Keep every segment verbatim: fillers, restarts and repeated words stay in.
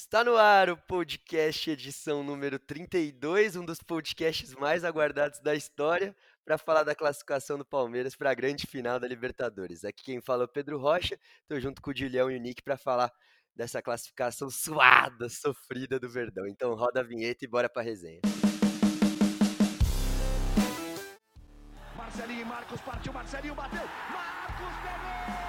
Está no ar o podcast edição número trinta e dois, um dos podcasts mais aguardados da história, para falar da classificação do Palmeiras para a grande final da Libertadores. Aqui quem fala é o Pedro Rocha, estou junto com o Dilhão e o Nick para falar dessa classificação suada, sofrida do Verdão. Então roda a vinheta e bora para a resenha. Marcelinho e Marcos partiu, Marcelinho bateu, Marcos pegou!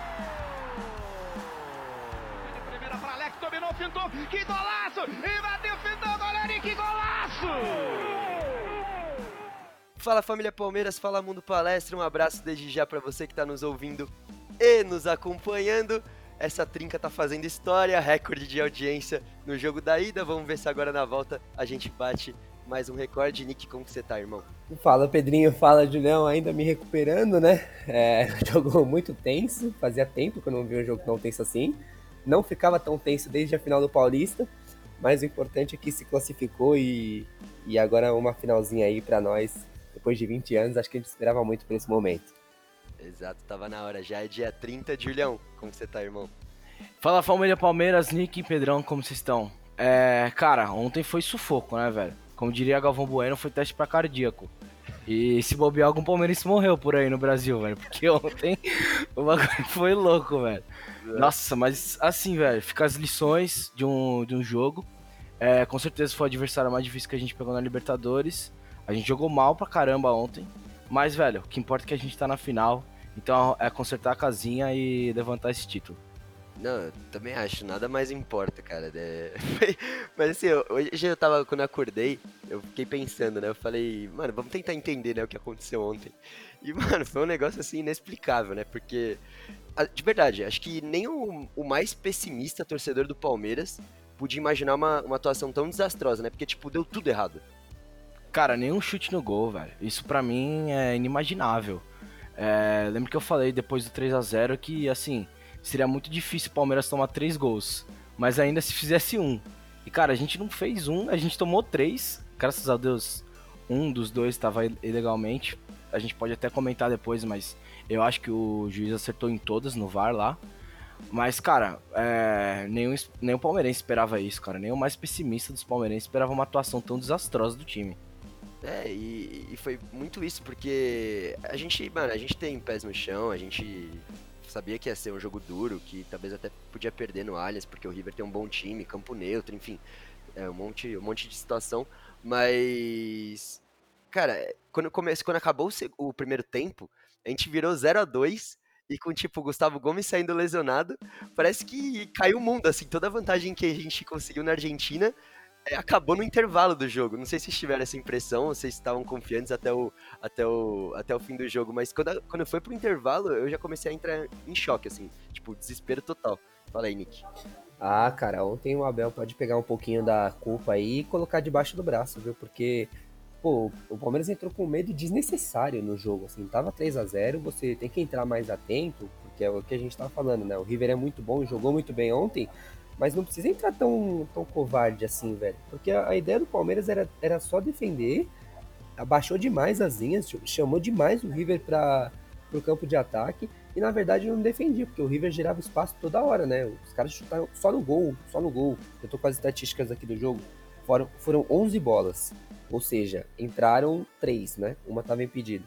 De primeira para Alex, dominou, pintou, que golaço! E bateu, pintou, galera, e que golaço! Fala família Palmeiras, fala Mundo Palestra, um abraço desde já para você que está nos ouvindo e nos acompanhando. Essa trinca tá fazendo história, recorde de audiência no jogo da ida, vamos ver se agora na volta a gente bate mais um recorde. Nick, como que você tá, irmão? Fala, Pedrinho, fala, Julião, ainda me recuperando, né? É, jogo muito tenso, fazia tempo que eu não vi um jogo tão tenso assim, não ficava tão tenso desde a final do Paulista, mas o importante é que se classificou e, e agora uma finalzinha aí pra nós, depois de vinte anos, acho que a gente esperava muito por esse momento. Exato, tava na hora, já é dia trinta, Julião, como você tá, irmão? Fala, família Palmeiras, Nick e Pedrão, como vocês estão? É, cara, ontem foi sufoco, né, velho? Como diria Galvão Bueno, foi teste pra cardíaco. E se bobear, algum palmeirense morreu por aí no Brasil, velho, porque ontem o bagulho foi louco, velho. Nossa, mas assim, velho, fica as lições de um, de um jogo, é, com certeza foi o adversário mais difícil que a gente pegou na Libertadores, a gente jogou mal pra caramba ontem. Mas, velho, o que importa é que a gente tá na final, então é consertar a casinha e levantar esse título. Não, eu também acho, nada mais importa, cara. É... Mas assim, hoje eu tava, quando eu acordei, eu fiquei pensando, né? Eu falei, mano, vamos tentar entender, né, o que aconteceu ontem. E, mano, foi um negócio assim inexplicável, né? Porque, de verdade, acho que nem o, o mais pessimista torcedor do Palmeiras podia imaginar uma, uma atuação tão desastrosa, né? Porque, tipo, deu tudo errado. Cara, nenhum chute no gol, velho. Isso pra mim é inimaginável. É, lembro que eu falei depois do três a zero que, assim, seria muito difícil o Palmeiras tomar três gols. Mas ainda se fizesse um. E, cara, a gente não fez um, a gente tomou três. Graças a Deus, um dos dois estava ilegalmente. A gente pode até comentar depois, mas eu acho que o juiz acertou em todas no V A R lá. Mas, cara, é, nenhum, nenhum palmeirense esperava isso, cara. Nem o mais pessimista dos palmeirenses esperava uma atuação tão desastrosa do time. É, e, e foi muito isso, porque a gente, mano, a gente tem pés no chão, a gente sabia que ia ser um jogo duro, que talvez até podia perder no Allianz, porque o River tem um bom time, campo neutro, enfim, é um monte, um monte de situação, mas, cara, quando, comece, quando acabou o, o primeiro tempo, a gente virou zero a dois, e com, tipo, o Gustavo Gomes saindo lesionado, parece que caiu o mundo, assim, toda a vantagem que a gente conseguiu na Argentina, acabou no intervalo do jogo. Não sei se vocês tiveram essa impressão, vocês estavam confiantes até o, até o, até o fim do jogo, mas quando, quando foi pro intervalo, eu já comecei a entrar em choque, assim, tipo, desespero total. Fala aí, Nick. Ah, cara, ontem o Abel pode pegar um pouquinho da culpa aí e colocar debaixo do braço, viu? Porque, pô, o Palmeiras entrou com medo desnecessário no jogo, assim, tava três a zero, você tem que entrar mais atento, porque é o que a gente tava falando, né? O River é muito bom, jogou muito bem ontem, mas não precisa entrar tão, tão covarde assim, velho. Porque a, a ideia do Palmeiras era, era só defender, abaixou demais as linhas, chamou demais o River para o campo de ataque, e na verdade não defendia, porque o River gerava espaço toda hora, né? Os caras chutaram só no gol, só no gol. Eu tô com as estatísticas aqui do jogo. Foram, foram onze bolas, ou seja, entraram três, né? Uma tava impedida.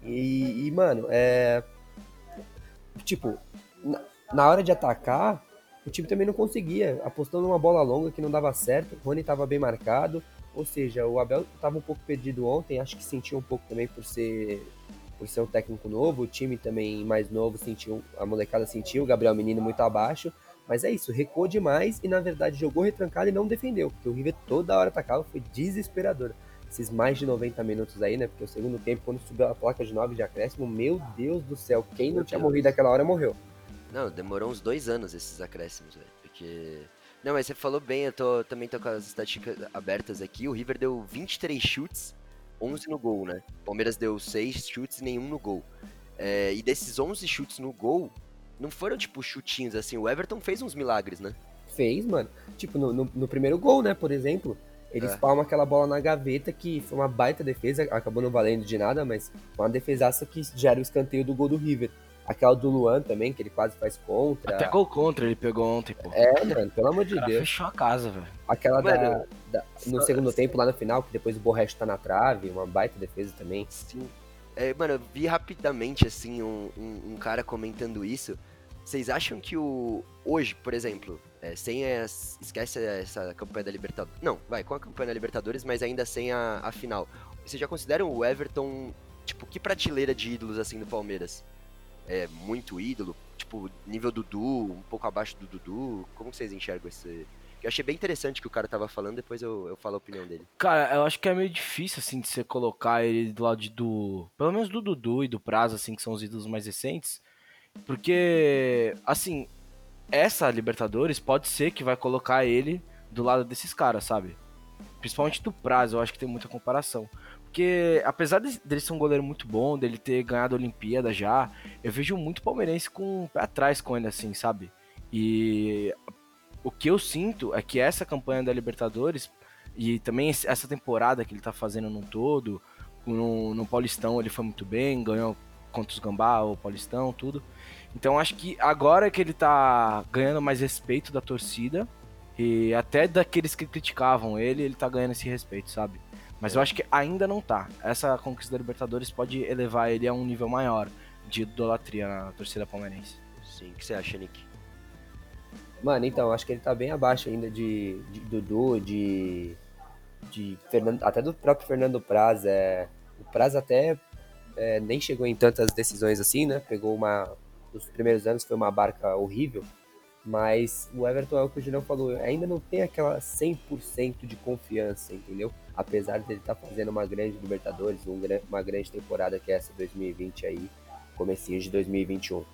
E, e mano, é... Tipo, na, na hora de atacar... O time também não conseguia, apostando numa bola longa que não dava certo, o Rony estava bem marcado, ou seja, o Abel estava um pouco perdido ontem, acho que sentiu um pouco também por ser, por ser um técnico novo, o time também mais novo sentiu, a molecada sentiu, o Gabriel Menino muito abaixo, mas é isso, recuou demais e na verdade jogou retrancado e não defendeu, porque o River toda hora atacava, foi desesperador. Esses mais de noventa minutos aí, né, porque o segundo tempo, quando subiu a placa de nove de acréscimo, meu Deus do céu, quem não tinha morrido naquela hora morreu. Não, demorou uns dois anos esses acréscimos, velho, porque... Não, mas você falou bem, eu tô, também tô com as estatísticas abertas aqui, o River deu vinte e três chutes, onze no gol, né? O Palmeiras deu seis chutes e nenhum no gol. É, e desses onze chutes no gol, não foram, tipo, chutinhos, assim, o Everton fez uns milagres, né? Fez, mano. Tipo, no, no, no primeiro gol, né, por exemplo, ele é. Spalma aquela bola na gaveta, que foi uma baita defesa, acabou não valendo de nada, mas uma defesaça que gera o escanteio do gol do River. Aquela do Luan também, que ele quase faz contra. Até gol contra ele pegou ontem, pô. É, mano, pelo amor de Deus. Cara, fechou a casa, velho. Aquela da, da, no segundo tempo, lá no final, que depois o Borré tá na trave, uma baita defesa também. Sim. É, mano, eu vi rapidamente, assim, um, um, um cara comentando isso. Vocês acham que o... Hoje, por exemplo, é, sem as, esquece essa campanha da Libertadores... Não, vai, com a campanha da Libertadores, mas ainda sem a, a final. Vocês já consideram o Everton, tipo, que prateleira de ídolos, assim, do Palmeiras? É muito ídolo? Tipo, nível Dudu, um pouco abaixo do Dudu? Como vocês enxergam esse... Eu achei bem interessante o que o cara tava falando, depois eu, eu falo a opinião dele. Cara, eu acho que é meio difícil, assim, de você colocar ele do lado de, do... Pelo menos do Dudu e do Prass, assim, que são os ídolos mais recentes. Porque, assim, essa Libertadores pode ser que vai colocar ele do lado desses caras, sabe? Principalmente do Prass, eu acho que tem muita comparação. Porque, apesar dele ser um goleiro muito bom, dele ter ganhado a Olimpíada já, eu vejo muito palmeirense com o pé atrás com ele, assim, sabe? E... O que eu sinto é que essa campanha da Libertadores e também essa temporada que ele tá fazendo num todo, no, no Paulistão ele foi muito bem, ganhou contra os Gambá, o Paulistão, tudo. Então acho que agora que ele tá ganhando mais respeito da torcida e até daqueles que criticavam ele, ele tá ganhando esse respeito, sabe? Mas eu acho que ainda não tá. Essa conquista da Libertadores pode elevar ele a um nível maior de idolatria na torcida palmeirense. Sim, o que você acha, Nick? Mano, então, acho que ele tá bem abaixo ainda de, de Dudu, de, de Fernando, até do próprio Fernando Prass. É, o Prass até é, nem chegou em tantas decisões assim, né? Pegou uma... Nos primeiros anos foi uma barca horrível, mas o Everton, é o que o Julião falou, ainda não tem aquela cem por cento de confiança, entendeu? Apesar de ele estar tá fazendo uma grande Libertadores, uma grande temporada que é essa dois mil e vinte aí, comecinho de dois mil e vinte e um.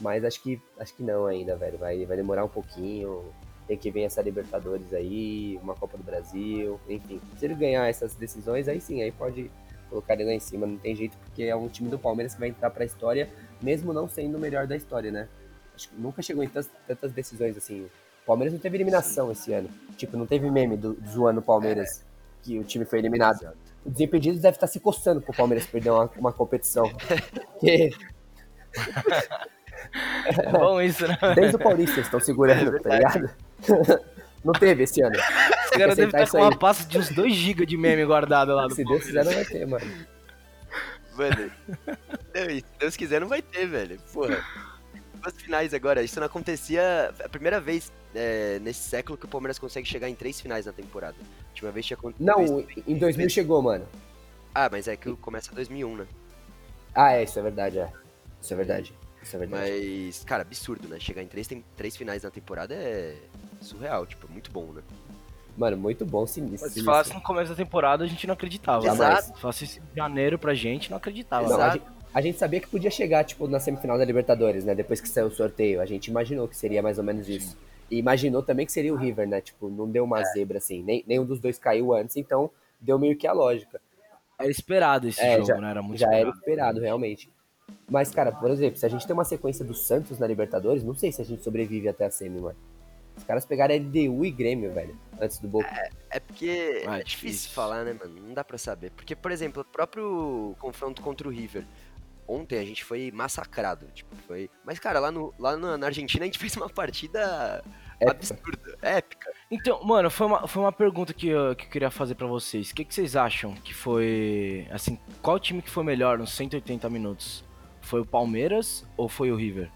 Mas acho que, acho que não ainda, velho. Vai, vai demorar um pouquinho. Tem que vir essa Libertadores aí, uma Copa do Brasil, enfim. Se ele ganhar essas decisões, aí sim, aí pode colocar ele lá em cima. Não tem jeito, porque é um time do Palmeiras que vai entrar pra história, mesmo não sendo o melhor da história, né? Acho que nunca chegou em tantas, tantas decisões assim. O Palmeiras não teve eliminação esse ano. Tipo, não teve meme do, zoando o Palmeiras, que o time foi eliminado. O Desimpedidos deve estar se coçando pro Palmeiras perder uma, uma competição. Porque... É bom isso, né? Desde o Paulista estão segurando, é tá ligado? Não teve esse ano. Esse cara deve estar com uma pasta de uns dois gigas de meme guardado lá do Se Deus quiser, não vai ter, mano. Mano, não, se Deus quiser, não vai ter, velho. Porra. As finais agora, isso não acontecia... É a primeira vez é, nesse século que o Palmeiras consegue chegar em três finais na temporada. A última vez tinha acontecido... Não, em dois mil chegou, mano. Ah, mas é que começa em dois mil e um, né? Ah, é, isso é verdade, é. Isso é verdade. É Mas, cara, absurdo, né? Chegar em três, tem três finais na temporada é surreal, tipo, muito bom, né? Mano, muito bom, sinistro. Se falasse no começo da temporada, a gente não acreditava. Exato. Se falasse isso em janeiro pra gente, não acreditava. Não, a, gente, a gente sabia que podia chegar, tipo, na semifinal da Libertadores, né? Depois que saiu o sorteio, a gente imaginou que seria mais ou menos isso. E imaginou também que seria o River, né? Tipo, não deu uma é. zebra, assim. Nem, nenhum dos dois caiu antes, então deu meio que a lógica. Era esperado esse é, jogo, já, né? Era muito já esperado. Já era esperado, realmente. Mas, cara, por exemplo, se a gente tem uma sequência do Santos na Libertadores, não sei se a gente sobrevive até a semi, mano. Os caras pegaram L D U e Grêmio, velho, antes do Boca. É, é porque ah, é difícil falar, né, mano? Não dá pra saber. Porque, por exemplo, o próprio confronto contra o River, ontem a gente foi massacrado, tipo, foi... Mas, cara, lá, no, lá na Argentina a gente fez uma partida épica. Absurda, épica. Então, mano, foi uma, foi uma pergunta que eu, que eu queria fazer pra vocês. O que, que vocês acham que foi, assim, qual time que foi melhor nos cento e oitenta minutos? Foi o Palmeiras ou foi o River?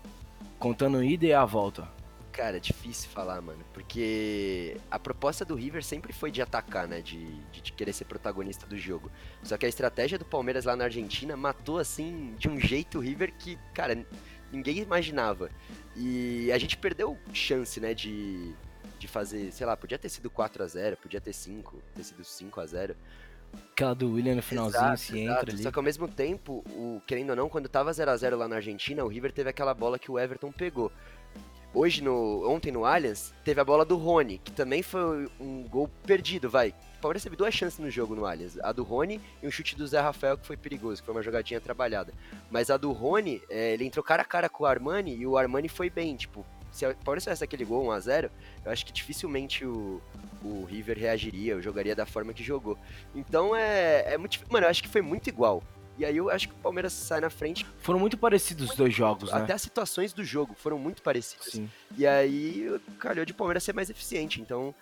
Contando o ida e a volta. Cara, é difícil falar, mano. Porque a proposta do River sempre foi de atacar, né? De, de, de querer ser protagonista do jogo. Só que a estratégia do Palmeiras lá na Argentina matou, assim, de um jeito o River que, cara, ninguém imaginava. E a gente perdeu chance, né? De, de fazer, sei lá, podia ter sido quatro a zero, podia ter cinco, ter sido cinco a zero. Aquela do William no finalzinho, exato, se entra exato. Ali. Só que ao mesmo tempo, o, querendo ou não, quando tava zero a zero lá na Argentina, o River teve aquela bola que o Everton pegou. Hoje, no, ontem no Allianz, teve a bola do Rony, que também foi um gol perdido, vai. O Palmeiras teve duas chances no jogo no Allianz. A do Rony e um chute do Zé Rafael, que foi perigoso, que foi uma jogadinha trabalhada. Mas a do Rony, é, ele entrou cara a cara com o Armani e o Armani foi bem, tipo... Se o Palmeiras tivesse aquele gol um a zero, eu acho que dificilmente o, o River reagiria, ou jogaria da forma que jogou. Então é, é muito... Mano, eu acho que foi muito igual. E aí eu acho que o Palmeiras sai na frente. Foram muito parecidos muito, os dois jogos, né? Até as situações do jogo foram muito parecidas. Sim. E aí calhou de o Palmeiras ser mais eficiente, então...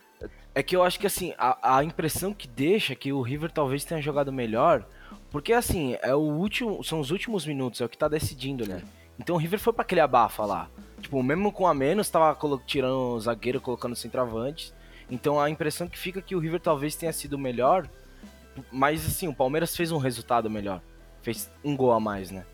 É que eu acho que, assim, a, a impressão que deixa é que o River talvez tenha jogado melhor, porque, assim, é o último, são os últimos minutos, é o que tá decidindo, né? Então o River foi pra aquele abafa lá. Tipo, mesmo com a menos, tava colo- tirando o zagueiro, colocando o centroavante. Então a impressão que fica é que o River talvez tenha sido melhor, mas, assim, o Palmeiras fez um resultado melhor. Fez um gol a mais, né?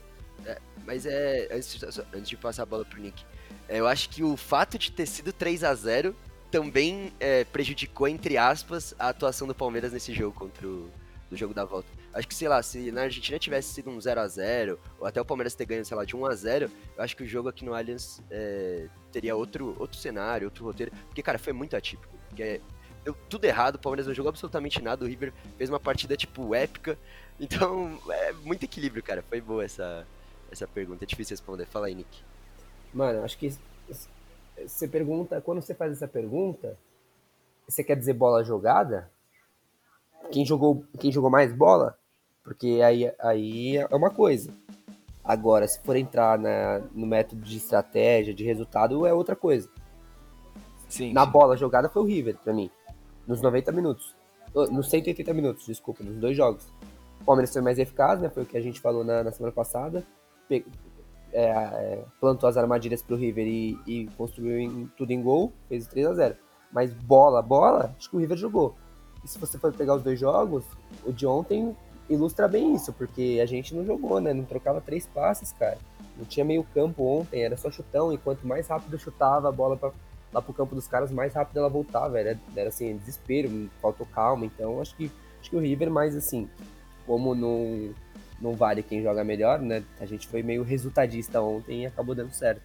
É, mas é... Antes de, antes de passar a bola pro Nick, é, eu acho que o fato de ter sido três a zero... também é, prejudicou, entre aspas, a atuação do Palmeiras nesse jogo, contra o do jogo da volta. Acho que, sei lá, se na Argentina tivesse sido um zero a zero, ou até o Palmeiras ter ganho, sei lá, de um a zero, eu acho que o jogo aqui no Allianz é, teria outro, outro cenário, outro roteiro, porque, cara, foi muito atípico. Porque deu tudo errado, o Palmeiras não jogou absolutamente nada, o River fez uma partida, tipo, épica. Então, é muito equilíbrio, cara. Foi boa essa, essa pergunta, é difícil responder. Fala aí, Nick. Mano, acho que... Você pergunta, quando você faz essa pergunta, você quer dizer bola jogada? Quem jogou, quem jogou mais bola? Porque aí, aí é uma coisa. Agora, se for entrar na, no método de estratégia, de resultado, é outra coisa. Sim. Na bola jogada foi o River, pra mim. Nos noventa minutos. Nos cento e oitenta minutos, desculpa, nos dois jogos. O Palmeiras foi mais eficaz, né? Foi o que a gente falou na, na semana passada. Pe- É, plantou as armadilhas pro River e, e construiu em, tudo em gol, fez três a zero. Mas bola, bola, acho que o River jogou. E se você for pegar os dois jogos, o de ontem ilustra bem isso, porque a gente não jogou, né? Não trocava três passes, cara. Não tinha meio campo ontem, era só chutão, e quanto mais rápido chutava a bola pra, lá pro campo dos caras, mais rápido ela voltava. Era, era assim, desespero, faltou calma. Então acho que, acho que o River, mais assim, como não... Não vale quem joga melhor, né? A gente foi meio resultadista ontem e acabou dando certo.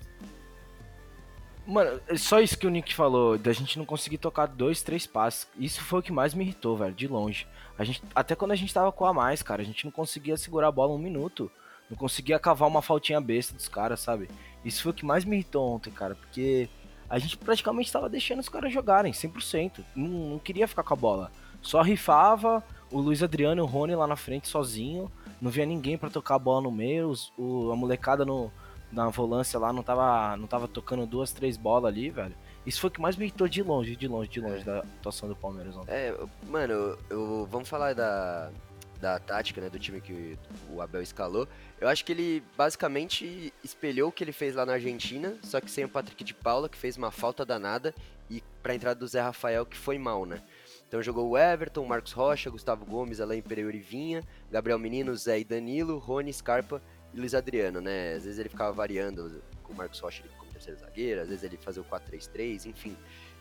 Mano, só isso que o Nick falou, da gente não conseguir tocar dois, três passes. Isso foi o que mais me irritou, velho, de longe. A gente, até quando a gente tava com a mais, cara, a gente não conseguia segurar a bola um minuto. Não conseguia cavar uma faltinha besta dos caras, sabe? Isso foi o que mais me irritou ontem, cara, porque a gente praticamente tava deixando os caras jogarem, cem por cento. Não, não queria ficar com a bola. Só rifava o Luiz Adriano e o Rony lá na frente sozinho. Não via ninguém pra tocar a bola no meio, os, o, a molecada no, na volância lá não tava, não tava tocando duas, três bolas ali, velho. Isso foi o que mais me irritou de longe, de longe, de longe é. da atuação do Palmeiras ontem. É, mano, eu, eu, vamos falar da, da tática, né, do time que o Abel escalou. Eu acho que ele basicamente espelhou o que ele fez lá na Argentina, só que sem o Patrick de Paula, que fez uma falta danada, e pra entrada do Zé Rafael, que foi mal, né? Então jogou o Everton, Marcos Rocha, Gustavo Gomes, Alain Pereira e Vinha, Gabriel Menino, Zé e Danilo, Rony, Scarpa e Luiz Adriano, né? Às vezes ele ficava variando com o Marcos Rocha como terceiro zagueiro, às vezes ele fazia o quatro três três, enfim.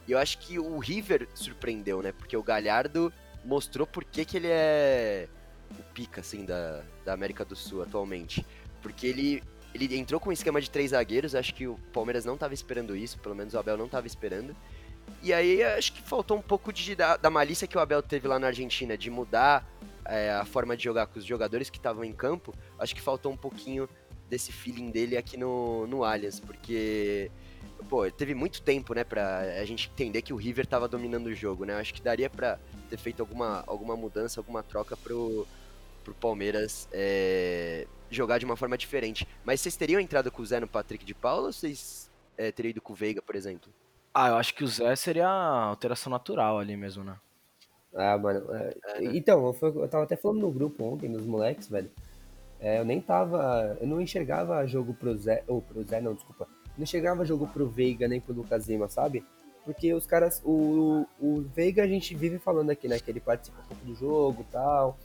E eu acho que o River surpreendeu, né? Porque o Galhardo mostrou por que que ele é o pica, assim, da, da América do Sul atualmente. Porque ele, ele entrou com um esquema de três zagueiros, acho que o Palmeiras não estava esperando isso, pelo menos o Abel não estava esperando. E aí acho que faltou um pouco de, da, da malícia que o Abel teve lá na Argentina, de mudar é, a forma de jogar com os jogadores que estavam em campo. Acho que faltou um pouquinho desse feeling dele aqui no, no Allianz, porque pô, teve muito tempo, né, pra a gente entender que o River tava dominando o jogo, né? Acho que daria pra ter feito alguma, alguma mudança, alguma troca pro, pro Palmeiras é, jogar de uma forma diferente. Mas vocês teriam entrado com o Zé no Patrick de Paula ou vocês é, teriam ido com o Veiga, por exemplo? Ah, eu acho que o Zé seria a alteração natural ali mesmo, né? Ah, mano. É, então, eu, eu tava até falando no grupo ontem, dos moleques, velho. É, eu nem tava... Eu não enxergava jogo pro Zé... Ou, pro Zé não, desculpa. Não enxergava jogo pro Veiga nem pro Lucas Lima, sabe? Porque os caras... O, o Veiga a gente vive falando aqui, né? Que ele participa um pouco do jogo e tal.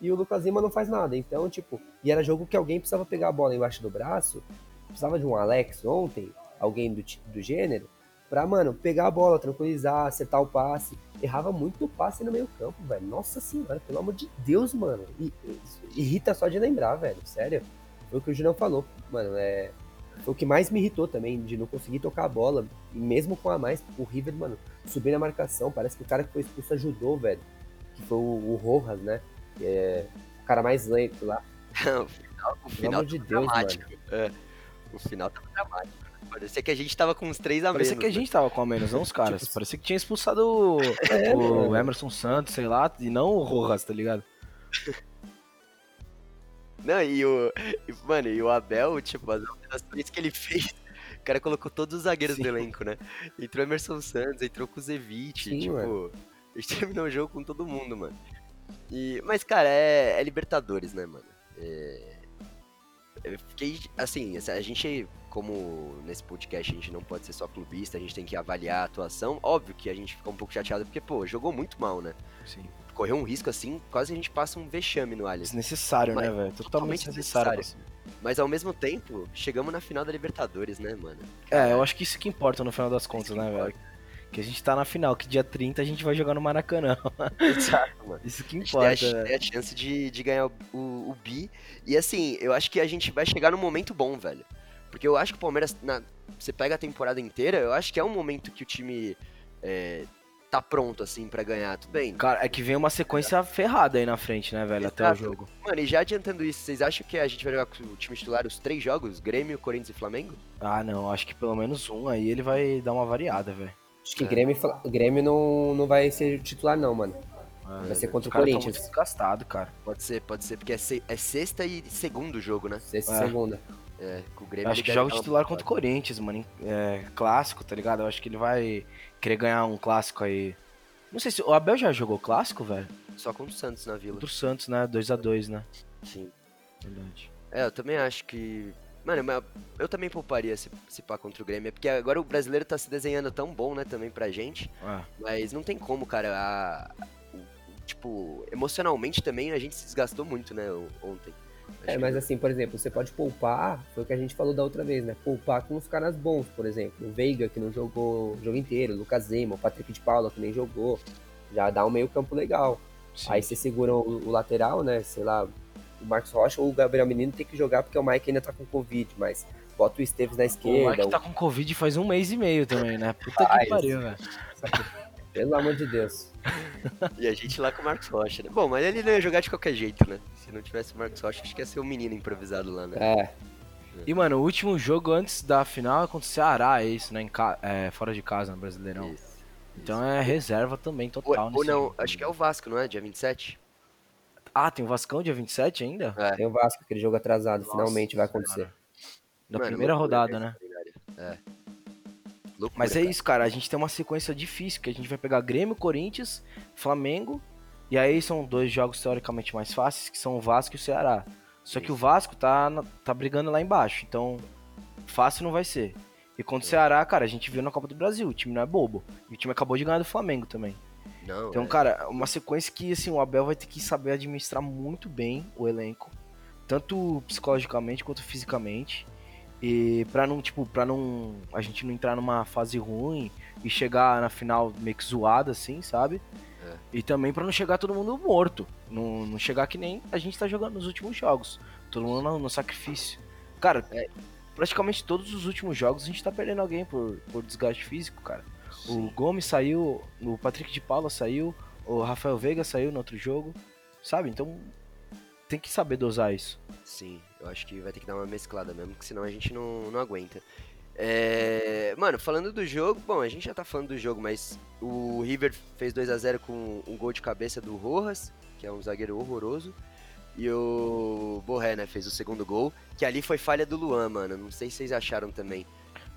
E o Lucas Lima não faz nada. Então, tipo... E era jogo que alguém precisava pegar a bola embaixo do braço. Precisava de um Alex ontem. Alguém do, do gênero. Pra, mano, pegar a bola, tranquilizar, acertar o passe. Errava muito o passe no meio campo, velho. Nossa senhora, pelo amor de Deus, mano. I, irrita só de lembrar, velho. Sério. Foi o que o Julião falou. Mano, é... Foi o que mais me irritou também, de não conseguir tocar a bola. E mesmo com a mais, o River, mano, subindo a marcação. Parece que o cara que foi expulso ajudou, velho. Que foi o, o Rojas, né? É... O cara mais lento lá. o final, o final amor de Deus, dramático. É. O final tava dramático. Parecia que a gente tava com uns três a menos. Parecia que a gente tava com a menos, não os caras. Tipo, parecia que tinha expulsado o, é, o Emerson Santos, sei lá, e não o Rojas, tá ligado? Não, e o... E, mano, e o Abel, tipo, as alterações que ele fez... O cara colocou todos os zagueiros Sim. do elenco, né? Entrou Emerson Santos, entrou com o Zevich, tipo... Mano. A gente terminou o jogo com todo mundo, mano. E, mas, cara, é, é Libertadores, né, mano? É, eu fiquei, assim, a gente, como nesse podcast a gente não pode ser só clubista, a gente tem que avaliar a atuação. Óbvio que a gente ficou um pouco chateado, porque, pô, jogou muito mal, né? Sim. Correu um risco, assim, quase a gente passa um vexame no Allianz. Desnecessário, né, velho? Totalmente desnecessário. Mas, ao mesmo tempo, chegamos na final da Libertadores, né, mano? Cara, é, eu acho que isso que importa no final das contas, né, velho? Que a gente tá na final, que dia trinta a gente vai jogar no Maracanã. Exato, mano. Isso que importa. A gente tem a, tem a chance de, de ganhar o, o, o bi. E assim, eu acho que a gente vai chegar num momento bom, velho. Porque eu acho que o Palmeiras, na, você pega a temporada inteira, eu acho que é um momento que o time é, tá pronto, assim, pra ganhar, tudo bem? Cara, é que vem uma sequência é. ferrada aí na frente, né, velho, Exato. Até o jogo. Mano, e já adiantando isso, vocês acham que a gente vai jogar com o time titular os três jogos? Grêmio, Corinthians e Flamengo? Ah, não, acho que pelo menos um aí ele vai dar uma variada, velho. Acho que é. Grêmio, Grêmio não, não vai ser titular não, mano. Ah, vai ser contra o Corinthians. Tá muito desgastado, cara. Pode ser, pode ser, porque é, se, é sexta e segundo jogo, né? Sexta e é. segunda. É, com o Grêmio. Acho que joga titular contra o Corinthians, mano. É, clássico, tá ligado? Eu acho que ele vai querer ganhar um clássico aí. Não sei se o Abel já jogou clássico, velho. Só contra o Santos na Vila. Contra o Santos, né? dois a dois, né? Sim. Verdade. É, eu também acho que... Mano, mas eu também pouparia se, se pá contra o Grêmio, porque agora o brasileiro tá se desenhando tão bom, né, também pra gente. Ah. Mas não tem como, cara. A, a, tipo, emocionalmente também a gente se desgastou muito, né, ontem. Acho é, mas que... assim, por exemplo, você pode poupar, foi o que a gente falou da outra vez, né? Poupar com os caras bons, por exemplo. O Veiga, que não jogou o jogo inteiro, o Lucas Zema, o Patrick de Paula, que nem jogou. Já dá um meio campo legal. Sim. Aí você segura o, o lateral, né, sei lá... O Marcos Rocha ou o Gabriel Menino tem que jogar porque o Mike ainda tá com Covid, mas bota o Esteves na esquerda. O Mike o... tá com Covid faz um mês e meio também, né? Puta Ai, que pariu, velho. Pelo amor de Deus. E a gente lá com o Marcos Rocha, né? Bom, mas ele não ia jogar de qualquer jeito, né? Se não tivesse o Marcos Rocha, acho que ia ser o um menino improvisado lá, né? É. E, mano, o último jogo antes da final é contra o Ceará, é isso, né? Em ca... é, fora de casa, no Brasileirão. Isso, então isso. É reserva também, total. Ou, ou não, jogo. Acho que é o Vasco, não é? Dia vinte e sete? Ah, tem o Vascão dia vinte e sete ainda? É. Tem o Vasco, aquele jogo atrasado. Nossa, finalmente vai acontecer. Cara. Da Mano, primeira rodada, né? É. Loucura, Mas é cara. isso, cara. A gente tem uma sequência difícil, que a gente vai pegar Grêmio, Corinthians, Flamengo, e aí são dois jogos teoricamente mais fáceis, que são o Vasco e o Ceará. Só Sim. que o Vasco tá, tá brigando lá embaixo, então fácil não vai ser. E contra o é. Ceará, cara, a gente viu na Copa do Brasil, o time não é bobo. E o time acabou de ganhar do Flamengo também. Não, então, é. cara, uma sequência que assim, o Abel vai ter que saber administrar muito bem o elenco, tanto psicologicamente quanto fisicamente, e pra não, tipo, pra não a gente não entrar numa fase ruim e chegar na final meio que zoada, assim, sabe? É. E também pra não chegar todo mundo morto, não, não chegar que nem a gente tá jogando nos últimos jogos, todo mundo no, no sacrifício. Cara, é, praticamente todos os últimos jogos a gente tá perdendo alguém por, por desgaste físico, cara. Sim. O Gomes saiu, o Patrick de Paula saiu, o Rafael Veiga saiu no outro jogo, sabe? Então tem que saber dosar isso. Sim, eu acho que vai ter que dar uma mesclada mesmo, porque senão a gente não, não aguenta. É... Mano, falando do jogo, bom, a gente já tá falando do jogo, mas o River fez dois a zero com um gol de cabeça do Rojas, que é um zagueiro horroroso, e o Borré, né, fez o segundo gol, que ali foi falha do Luan, mano, não sei se vocês acharam também.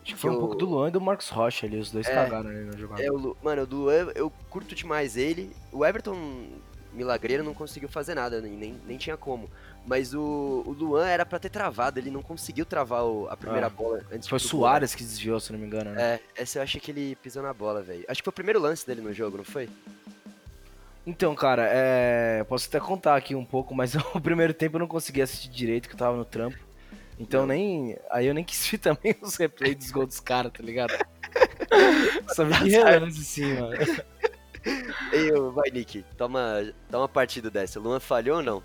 Acho que foi um eu... pouco do Luan e do Marcos Rocha ali, os dois é, cagaram ali na jogada. É, o Lu... Mano, o Luan, eu curto demais ele. O Everton, milagreiro, não conseguiu fazer nada, nem, nem tinha como. Mas o, o Luan era pra ter travado, ele não conseguiu travar o, a primeira ah, bola. Antes foi o Soares gol. Que desviou, se não me engano. Né? É, essa eu achei que ele pisou na bola, velho. Acho que foi o primeiro lance dele no jogo, não foi? Então, cara, é... posso até contar aqui um pouco, mas o primeiro tempo eu não consegui assistir direito, que eu tava no trampo. Então não. nem... Aí eu nem quis ver também os replays dos gols dos caras, tá ligado? Só vi que relance assim, mano. Ei, vai, Nick. Toma, toma uma partida dessa. Luan falhou ou não?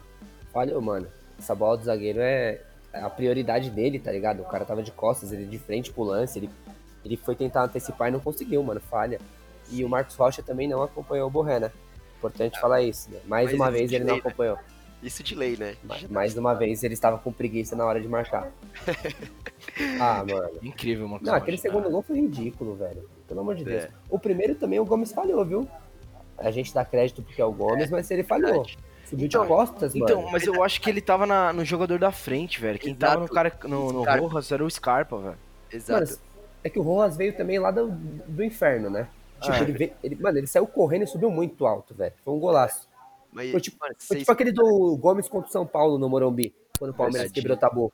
Falhou, mano. Essa bola do zagueiro é a prioridade dele, tá ligado? O cara tava de costas, ele de frente pro lance. Ele, ele foi tentar antecipar e não conseguiu, mano. Falha. E o Marcos Rocha também não acompanhou o Borré, né? Importante ah, falar isso, né? Mais uma vez ele não lei, acompanhou. Né? Isso de lei, né? Mais, mais uma vez, ele estava com preguiça na hora de marcar. Ah, mano. Incrível, mano. Não, aquele segundo cara. gol foi ridículo, velho. Pelo amor de Deus. É. O primeiro também o Gomes falhou, viu? A gente dá crédito porque é o Gomes, é, mas ele falhou. Subiu então, de costas, então, mano. Então, mas eu acho que ele tava na, no jogador da frente, velho. Quem Exato. tava no, cara, no, no Rojas era o Scarpa, velho. Exato. Mano, é que o Rojas veio também lá do, do inferno, né? Tipo, ah, ele veio, ele, mano, ele saiu correndo e subiu muito alto, velho. Foi um golaço. Mas, foi tipo, mano, foi tipo aquele do Gomes contra o São Paulo no Morumbi, quando o Palmeiras quebrou o tabu.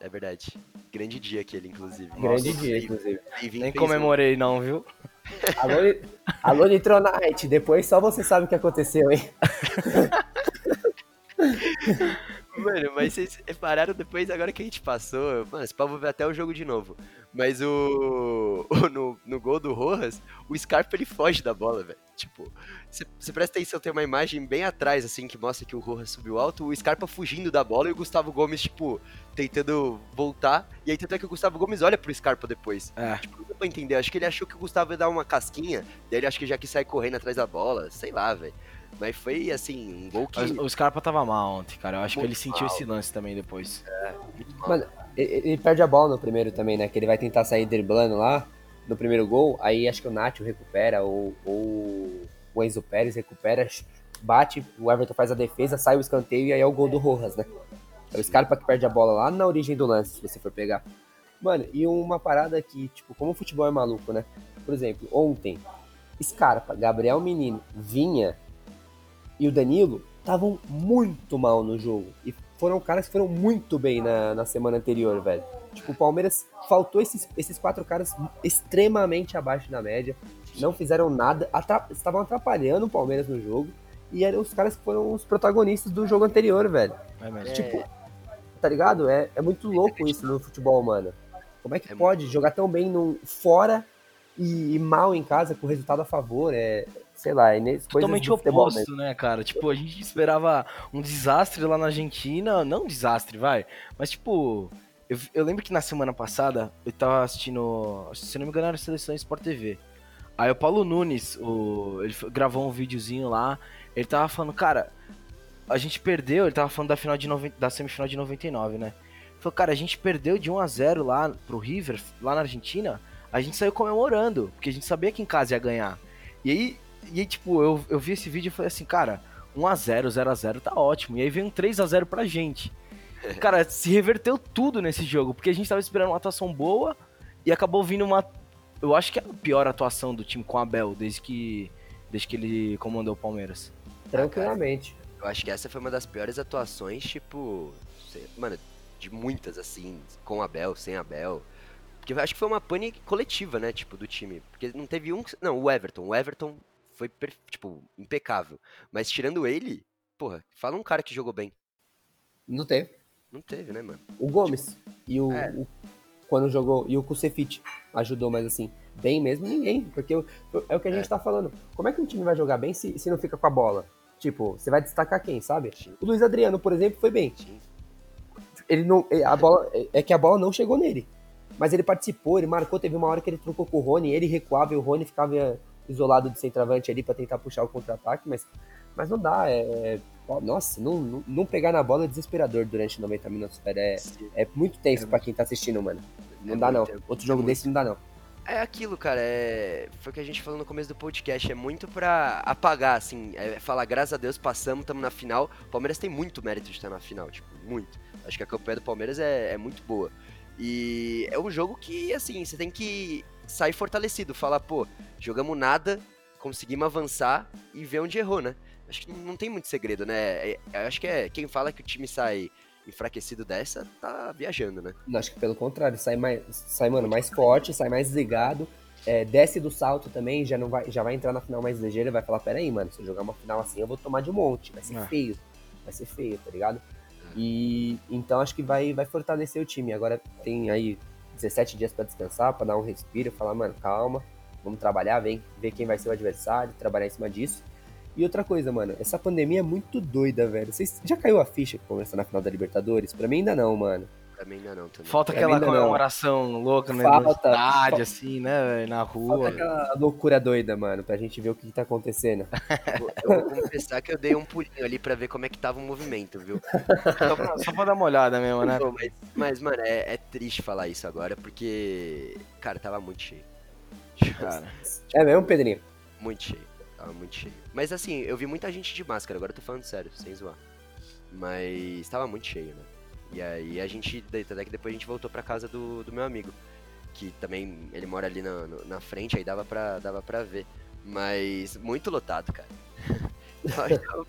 É verdade. Grande dia aquele, inclusive. Grande Nossa, dia, inclusive. Nem comemorei, não, viu? Alô, Nitronite. Depois só você sabe o que aconteceu, hein? Mano, mas vocês repararam depois, agora que a gente passou... Mano, esse pau ver até o jogo de novo. Mas o... o no, no gol do Rojas, o Scarpa, ele foge da bola, velho. Tipo, você presta atenção, tem uma imagem bem atrás, assim, que mostra que o Rojas subiu alto, o Scarpa fugindo da bola e o Gustavo Gomes, tipo, tentando voltar. E aí, tanto é que o Gustavo Gomes olha pro Scarpa depois. É. Tipo, não dá pra entender. Acho que ele achou que o Gustavo ia dar uma casquinha, daí ele acha que já que sai correndo atrás da bola, sei lá, velho. Mas foi, assim, um gol que... O Scarpa tava mal ontem, cara. Eu acho muito que ele sentiu mal. Esse lance também depois. É, mano, ele perde a bola no primeiro também, né? Que ele vai tentar sair driblando lá no primeiro gol. Aí acho que o Nacho recupera, ou, ou o Enzo Pérez recupera, bate, o Everton faz a defesa, sai o escanteio e aí é o gol do Rojas, né? É o Scarpa que perde a bola lá na origem do lance, se você for pegar. Mano, e uma parada que, tipo, como o futebol é maluco, né? Por exemplo, ontem, Scarpa, Gabriel Menino, Vinha... e o Danilo estavam muito mal no jogo. E foram caras que foram muito bem na, na semana anterior, velho. Tipo, o Palmeiras faltou esses, esses quatro caras extremamente abaixo da média. Não fizeram nada. Atrap- estavam atrapalhando o Palmeiras no jogo. E eram os caras que foram os protagonistas do jogo anterior, velho. É, tipo, tá ligado? É, é muito louco isso no futebol, mano. Como é que pode jogar tão bem num, fora e, e mal em casa com resultado a favor? É... Sei lá, totalmente oposto, né, cara? Tipo, a gente esperava um desastre lá na Argentina. Não um desastre, vai. Mas, tipo, eu, eu lembro que na semana passada eu tava assistindo, se não me engano, era a Seleção Sport T V. Aí o Paulo Nunes, o, ele gravou um videozinho lá. Ele tava falando, cara, a gente perdeu. Ele tava falando da, final de noventa, da semifinal de noventa e nove, né? Ele falou, cara, a gente perdeu de um a zero lá pro River, lá na Argentina. A gente saiu comemorando, porque a gente sabia que em casa ia ganhar. E aí. E aí, tipo, eu, eu vi esse vídeo e falei assim, cara, um a zero, zero a zero tá ótimo. E aí veio um três a zero pra gente. Cara, se reverteu tudo nesse jogo, porque a gente tava esperando uma atuação boa e acabou vindo uma... Eu acho que é a pior atuação do time com o Abel, desde que, desde que ele comandou o Palmeiras. Tranquilamente. Ah, cara, eu acho que essa foi uma das piores atuações, tipo... Sei, mano, de muitas, assim, com Abel, sem Abel... Porque eu acho que foi uma pane coletiva, né, tipo, do time. Porque não teve um... Não, o Everton, o Everton... Foi, tipo, impecável. Mas tirando ele, porra, fala um cara que jogou bem. Não teve. Não teve, né, mano? O Gomes. Tipo, e o, é. o... Quando jogou... E o Kusevich ajudou, mas assim, bem mesmo ninguém. Porque é o que a gente é. tá falando. Como é que um time vai jogar bem se, se não fica com a bola? Tipo, você vai destacar quem, sabe? Sim. O Luiz Adriano, por exemplo, foi bem. Sim. Ele não... A bola... É que a bola não chegou nele. Mas ele participou, ele marcou. Teve uma hora que ele trocou com o Rony. Ele recuava e o Rony ficava... isolado de centroavante ali pra tentar puxar o contra-ataque, mas, mas não dá. É, é, nossa, não, não, não pegar na bola é desesperador durante noventa minutos, velho. É, é muito tenso é pra quem tá assistindo, mano. Não é dá, não. Tempo. Outro jogo é desse muito. Não dá, não. É aquilo, cara, é... foi o que a gente falou no começo do podcast, é muito pra apagar, assim, é falar, graças a Deus, passamos, estamos na final. O Palmeiras tem muito mérito de estar na final, tipo, muito. Acho que a campanha do Palmeiras é, é muito boa. E é um jogo que, assim, você tem que... sair fortalecido, falar, pô, jogamos nada, conseguimos avançar e ver onde errou, né? Acho que não tem muito segredo, né? Acho que é quem fala que o time sai enfraquecido dessa, tá viajando, né? Não, acho que pelo contrário, sai, mais, sai mano, mais forte, sai mais ligado, é, desce do salto também, já, não vai, já vai entrar na final mais ligeira e vai falar, peraí, mano, se eu jogar uma final assim eu vou tomar de um monte, vai ser ah. feio, vai ser feio, tá ligado? E então acho que vai, vai fortalecer o time, agora tem aí... dezessete dias pra descansar, pra dar um respiro, falar, mano, calma, vamos trabalhar, vem ver quem vai ser o adversário, trabalhar em cima disso. E outra coisa, mano, essa pandemia é muito doida, velho. Vocês já caiu a ficha que começa na final da Libertadores? Pra mim ainda não, mano. Pra mim ainda não também. Falta aquela comemoração louca na cidade, assim, né, velho, na rua. Falta aquela loucura doida, mano, pra gente ver o que tá acontecendo. Eu vou confessar que eu dei um pulinho ali pra ver como é que tava o movimento, viu? Só pra, só pra dar uma olhada mesmo, né? Não, mas, mas, mano, é, é triste falar isso agora, porque, cara, tava muito cheio. Cara. É mesmo, Pedrinho? Muito cheio. Tava muito cheio. Mas assim, eu vi muita gente de máscara, agora eu tô falando sério, sem zoar. Mas tava muito cheio, né? E aí a gente, até que depois a gente voltou pra casa do, do meu amigo, que também, ele mora ali na, na frente, aí dava pra, dava pra ver. Mas muito lotado, cara.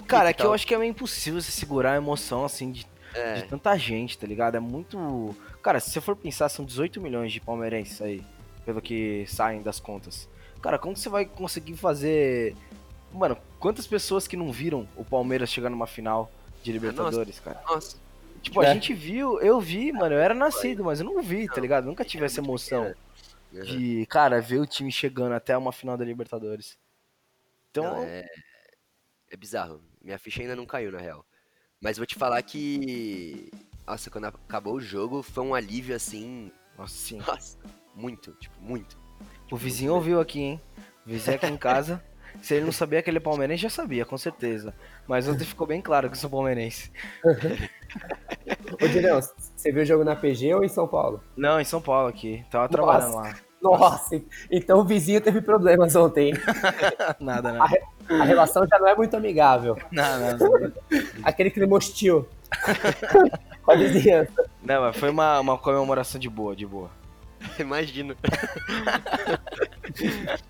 Cara, é que eu acho que é meio impossível você segurar a emoção, assim, de, é. de tanta gente, tá ligado? É muito... Cara, se você for pensar, são dezoito milhões de palmeirenses aí, pelo que saem das contas. Cara, como você vai conseguir fazer... Mano, quantas pessoas que não viram o Palmeiras chegar numa final de Libertadores, ah, nossa, cara? Nossa. Tipo, é. a gente viu, eu vi, mano, eu era nascido, mas eu não vi, tá ligado? Nunca tive essa emoção de, cara, ver o time chegando até uma final da Libertadores. Então... Não, é... É bizarro. Minha ficha ainda não caiu, na real. Mas vou te falar que... Nossa, quando acabou o jogo, foi um alívio, assim... Nossa, sim. Nossa, muito, tipo, muito. Tipo, o vizinho muito ouviu aqui, hein? O vizinho aqui em casa. Se ele não sabia que ele é palmeirense, já sabia, com certeza. Mas ontem ficou bem claro que eu sou palmeirense. Ô, Julião, você viu o jogo na P G ou em São Paulo? Não, em São Paulo aqui. Tava Nossa. trabalhando lá. Nossa, então o vizinho teve problemas ontem. Nada, não. A, a relação já não é muito amigável. Não, não. não. Aquele clima hostil. Com a vizinhança. Não, mas foi uma, uma comemoração de boa, de boa. Imagino.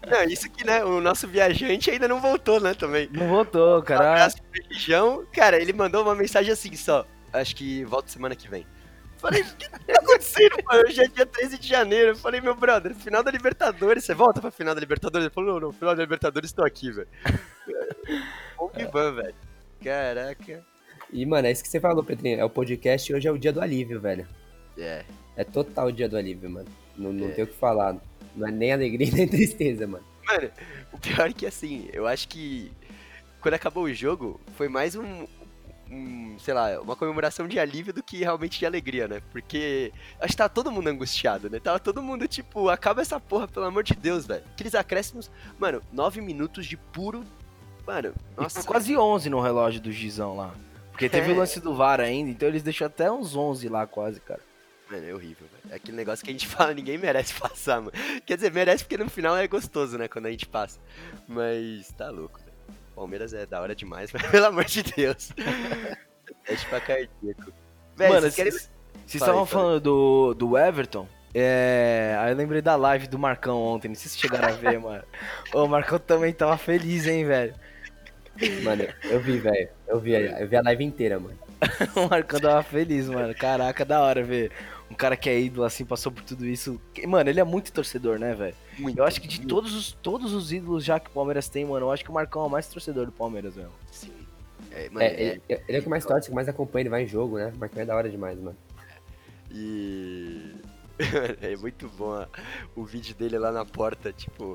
Não, isso que, né, o nosso viajante ainda não voltou, né, também. Não voltou, cara. Cara, ele mandou uma mensagem assim só. Acho que volta semana que vem. Falei, o que tá acontecendo, mano? Hoje é dia treze de janeiro. Eu falei, meu brother, final da Libertadores, você volta pra final da Libertadores? Ele falou, não, não, final da Libertadores tô aqui, velho. Bom que van, velho. Caraca. E, mano, é isso que você falou, Pedrinho. É o podcast, hoje é o dia do alívio, velho. É. É total o dia do alívio, mano. Não, não é. tem o que falar. Não é nem alegria, nem tristeza, mano. Mano, o pior é que, assim, eu acho que quando acabou o jogo, foi mais um... sei lá, uma comemoração de alívio do que realmente de alegria, né? Porque acho que tava todo mundo angustiado, né? Tava todo mundo tipo, acaba essa porra, pelo amor de Deus, velho. Aqueles acréscimos, mano, nove minutos de puro, mano, nossa. E quase onze no relógio do Gizão lá. Porque teve é. o lance do V A R ainda, então eles deixaram até uns onze lá quase, cara. Mano, é horrível, velho. É aquele negócio que a gente fala, ninguém merece passar, mano. Quer dizer, merece porque no final é gostoso, né? Quando a gente passa. Mas tá louco. Palmeiras é da hora demais, mas pelo amor de Deus. É tipo a cardíaco. Véio, mano, vocês estavam falando do, do Everton, é... aí eu lembrei da live do Marcão ontem, não sei se chegaram a ver, mano. O Marcão também tava feliz, hein, velho. Mano, eu vi, velho. Eu vi, eu vi a live inteira, mano. O Marcão tava feliz, mano. Caraca, da hora ver. Um cara que é ídolo, assim, passou por tudo isso. Mano, ele é muito torcedor, né, velho? Eu acho que de todos os, todos os ídolos já que o Palmeiras tem, mano, eu acho que o Marcão é o mais torcedor do Palmeiras, velho. Sim. É, mano, é, ele, é, ele é o que mais torce, que mais acompanha, ele vai em jogo, né? O Marcão é da hora demais, mano. E... é muito bom ó, o vídeo dele lá na porta, tipo...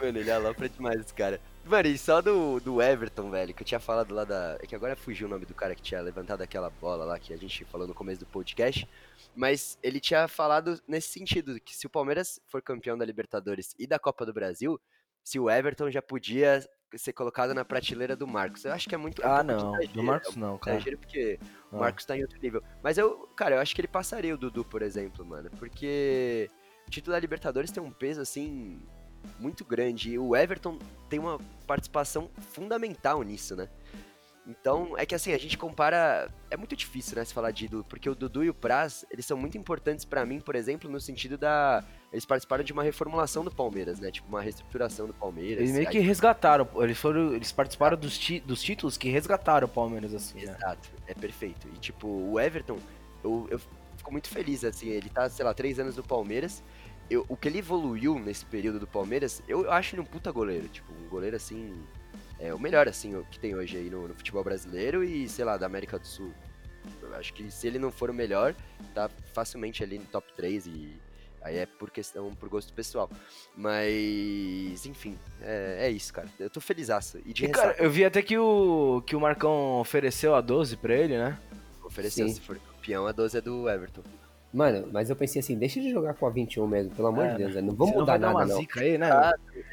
Mano, ele alopra demais esse cara. Mano, e só do, do Everton, velho, que eu tinha falado lá da... É que agora fugiu o nome do cara que tinha levantado aquela bola lá que a gente falou no começo do podcast. Mas ele tinha falado nesse sentido, que se o Palmeiras for campeão da Libertadores e da Copa do Brasil, se o Everton já podia ser colocado na prateleira do Marcos. Eu acho que é muito... Ah, não, do Marcos não, cara. Porque o Marcos tá em outro nível. Mas eu, cara, eu acho que ele passaria o Dudu, por exemplo, mano. Porque o título da Libertadores tem um peso, assim... muito grande, e o Everton tem uma participação fundamental nisso, né? Então, é que assim, a gente compara, é muito difícil, né, se falar de ídolo, porque o Dudu e o Prass, eles são muito importantes pra mim, por exemplo, no sentido da, eles participaram de uma reformulação do Palmeiras, né, tipo, uma reestruturação do Palmeiras. Eles meio que resgataram, eles foram, eles participaram dos, ti, dos títulos que resgataram o Palmeiras, assim, né? Exato, é perfeito, e tipo, o Everton, eu, eu fico muito feliz, assim, ele tá, sei lá, três anos no Palmeiras. Eu, o que ele evoluiu nesse período do Palmeiras, eu acho ele um puta goleiro, tipo, um goleiro, assim, é o melhor, assim, que tem hoje aí no, no futebol brasileiro e, sei lá, da América do Sul. Eu acho que se ele não for o melhor, tá facilmente ali no top três e aí é por questão, por gosto pessoal. Mas, enfim, é, é isso, cara. Eu tô felizaço. E, de e cara, eu vi até que o, que o Marcão ofereceu a doze pra ele, né? Ofereceu, sim. Se for campeão, a doze é do Everton. Mano, mas eu pensei assim, deixa de jogar com a vinte e um mesmo, pelo amor de é, Deus, né? Não vamos mudar nada, não. Zica aí, né? Ah,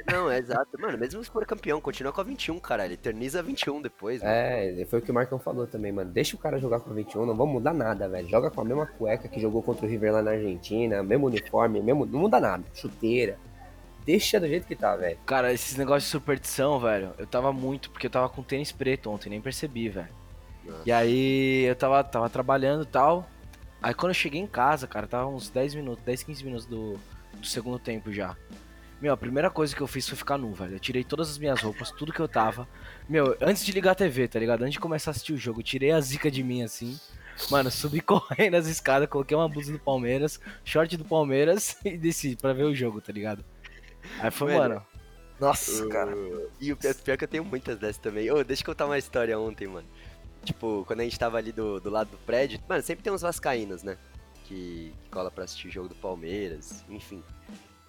não, é exato. Mano, mesmo se for campeão, continua com a vinte e um, caralho. Eterniza a vinte e um depois, mano. É, foi o que o Marcão falou também, mano. Deixa o cara jogar com a vinte e um, não vamos mudar nada, velho. Joga com a mesma cueca que jogou contra o River lá na Argentina, mesmo uniforme, mesmo... não muda nada. Chuteira. deixa do jeito que tá, velho. Cara, esses negócios de superstição, velho, eu tava muito, porque eu tava com tênis preto ontem, nem percebi, velho. E aí eu tava, tava trabalhando e tal. Aí quando eu cheguei em casa, cara, tava uns dez minutos, dez, quinze minutos do, do segundo tempo já. Meu, a primeira coisa que eu fiz foi ficar nu, velho. Eu tirei todas as minhas roupas, tudo que eu tava. Meu, antes de ligar a T V, tá ligado? Antes de começar a assistir o jogo, eu tirei a zica de mim, assim. Mano, subi correndo as escadas, coloquei uma blusa do Palmeiras, short do Palmeiras e desci pra ver o jogo, tá ligado? Aí foi, mano... mano nossa, uh, cara. E o pior, pior que eu tenho muitas dessas também. Ô, oh, deixa eu contar uma história ontem, mano. Tipo, quando a gente tava ali do, do lado do prédio... Mano, sempre tem uns vascaínos, né? Que, que cola pra assistir o jogo do Palmeiras, enfim...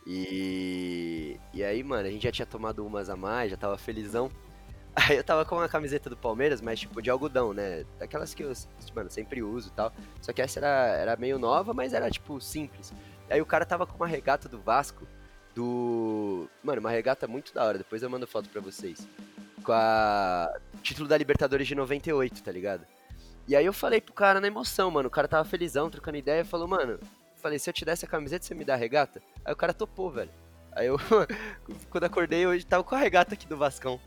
E, e aí, mano, a gente já tinha tomado umas a mais, já tava felizão. Aí eu tava com uma camiseta do Palmeiras, mas tipo de algodão, né? Daquelas que eu, mano, sempre uso e tal. Só que essa era, era meio nova, mas era tipo simples. Aí o cara tava com uma regata do Vasco, do... Mano, uma regata muito da hora, depois eu mando foto pra vocês. Com a... título da Libertadores de noventa e oito, tá ligado? E aí eu falei pro cara na emoção, mano, o cara tava felizão, trocando ideia, e falou, mano... Falei, se eu te der essa camiseta, você me dá a regata? Aí o cara topou, velho. Aí eu, quando acordei, hoje tava com a regata aqui do Vascão.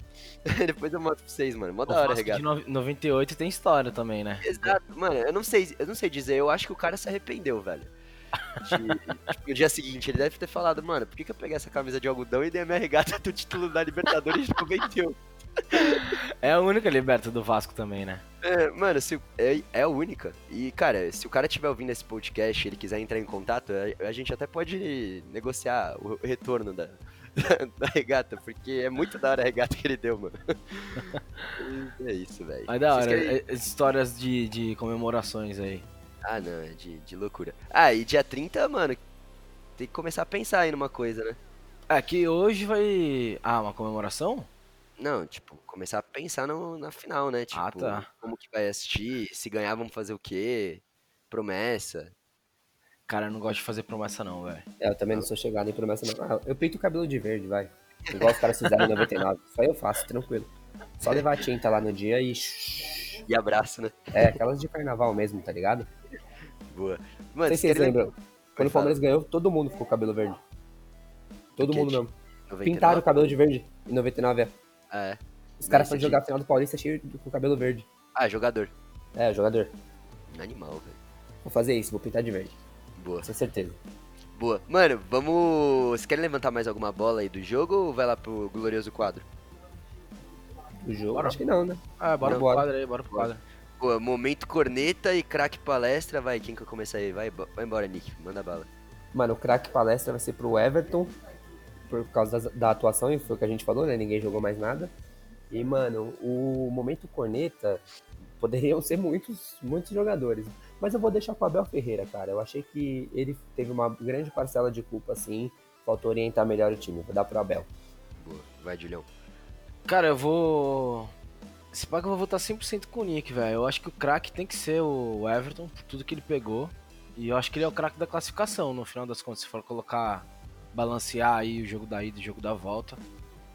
Depois eu mando pra vocês, mano. Mó da hora a regata. O Vasco de noventa e oito tem história também, né? Exato, mano. Eu não sei, eu não sei dizer, eu acho que o cara se arrependeu, velho. De, tipo, no dia seguinte, ele deve ter falado, mano, por que, que eu peguei essa camisa de algodão e dei a minha regata do título da Libertadores de noventa e oito? É a única liberta do Vasco também, né? É, mano, se, é, é a única. E, cara, se o cara estiver ouvindo esse podcast e ele quiser entrar em contato, a, a gente até pode negociar o retorno da, da, da regata, porque é muito da hora a regata que ele deu, mano. É isso, velho. Mas da hora, querem... histórias de, de comemorações aí. Ah, não, de, de loucura. Ah, e dia trinta, mano, tem que começar a pensar aí numa coisa, né? É que hoje vai... Ah, uma comemoração? Não, tipo, começar a pensar no, na final, né? Tipo, ah, tá. Como que vai assistir, se ganhar vamos fazer o quê, promessa. Cara, eu não gosto de fazer promessa não, velho. É, eu também não sou chegado em promessa não. Ah, eu pinto o cabelo de verde, vai. Igual os caras fizeram em noventa e nove. Só eu faço, tranquilo. Só levar a tinta lá no dia e... E abraço, né? É, aquelas de carnaval mesmo, tá ligado? Boa. Mano, não sei se vocês lembram. Lembra? Quando o Palmeiras ganhou, todo mundo ficou com o cabelo verde. Todo que mundo que é de... mesmo. noventa e nove? Pintaram o cabelo de verde em noventa e nove, é. É. Os caras foram jogar a final do Paulista cheio de, com cabelo verde. Ah, jogador. É, jogador. Animal, velho. Vou fazer isso, vou pintar de verde. Boa. Sem certeza. Boa. Mano, vamos... Vocês querem levantar mais alguma bola aí do jogo ou vai lá pro glorioso quadro? Do jogo? Bora. Acho que não, né? Ah, bora, bora pro bora. quadro aí, bora pro quadro. Boa, momento corneta e craque palestra. Vai, quem que eu começo aí? Vai, vai embora, Nick. Manda bala. Mano, o craque palestra vai ser pro Everton. Por causa da, da atuação, e foi o que a gente falou, né? Ninguém jogou mais nada. E, mano, o momento corneta poderiam ser muitos, muitos jogadores. Mas eu vou deixar com o Abel Ferreira, cara. Eu achei que ele teve uma grande parcela de culpa, assim. Faltou orientar melhor o time. Vou dar pro Abel. Boa. Vai, Julião. Cara, eu vou... Se pá que eu vou votar cem por cento com o Nick, velho. Eu acho que o craque tem que ser o Everton, por tudo que ele pegou. E eu acho que ele é o craque da classificação, no final das contas. Se for colocar... balancear aí o jogo da ida e o jogo da volta,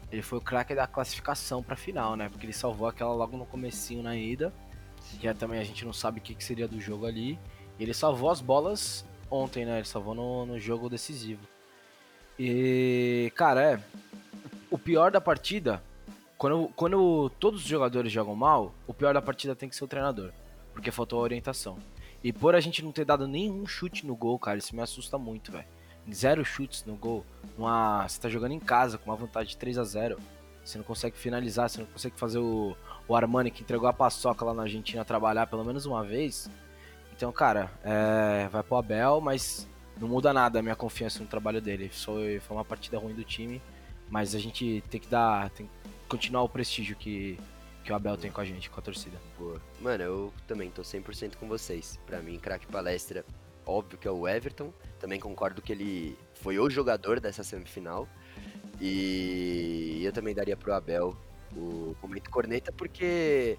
ele foi o craque da classificação pra final, né, porque ele salvou aquela logo no comecinho na ida, que também a gente não sabe o que, que seria do jogo ali, e ele salvou as bolas ontem, né, ele salvou no, no jogo decisivo. E, cara, é, o pior da partida, quando, quando todos os jogadores jogam mal, o pior da partida tem que ser o treinador, porque faltou a orientação. E por a gente não ter dado nenhum chute no gol, cara, isso me assusta muito, velho. Zero chutes no gol, uma... você tá jogando em casa com uma vantagem de três a zero, você não consegue finalizar, você não consegue fazer o, o Armani que entregou a paçoca lá na Argentina trabalhar pelo menos uma vez. Então, cara, é... vai pro Abel, mas não muda nada a minha confiança no trabalho dele. Foi, foi uma partida ruim do time, mas a gente tem que dar, tem que continuar o prestígio que, que o Abel tem com a gente, com a torcida. Boa. Mano, eu também tô cem por cento com vocês. Pra mim, craque palestra, óbvio que é o Everton. Também concordo que ele foi o jogador dessa semifinal. E eu também daria pro Abel o momento corneta, porque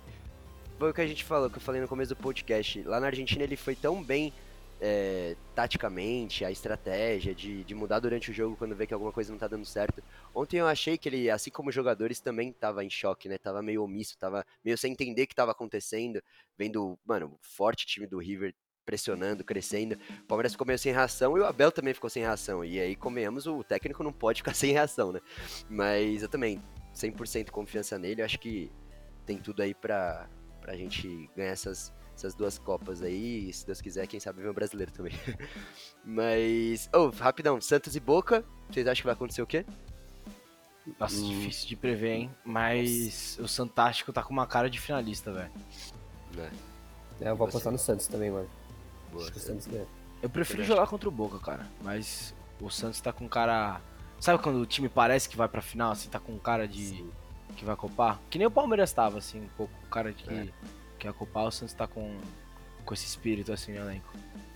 foi o que a gente falou, que eu falei no começo do podcast. Lá na Argentina ele foi tão bem é, taticamente, a estratégia de, de mudar durante o jogo quando vê que alguma coisa não tá dando certo. Ontem eu achei que ele, assim como os jogadores, também tava em choque, né? Tava meio omisso, tava meio sem entender o que tava acontecendo. Vendo, mano, o forte time do River pressionando, crescendo. O Palmeiras ficou meio sem reação e o Abel também ficou sem reação. E aí, convenhamos, o técnico não pode ficar sem reação, né? Mas eu também, cem por cento confiança nele. Eu acho que tem tudo aí pra, pra gente ganhar essas, essas duas Copas aí. E se Deus quiser, quem sabe vem o Brasileiro também. Mas, oh, rapidão, Santos e Boca. Vocês acham que vai acontecer o quê? Nossa, hum. difícil de prever, hein? Mas Nossa. O Santástico tá com uma cara de finalista, velho. É. é, eu vou Você? apostar no Santos também, mano. Boa, acho que o Santos ganha. Eu prefiro eu jogar acho. contra o Boca, cara. Mas o Santos tá com cara... Sabe quando o time parece que vai pra final, assim, tá com cara de... Sim. Que vai copar? Que nem o Palmeiras tava, assim, um pouco com cara de que, é. que ia copar. O Santos tá com, com esse espírito, assim, no elenco.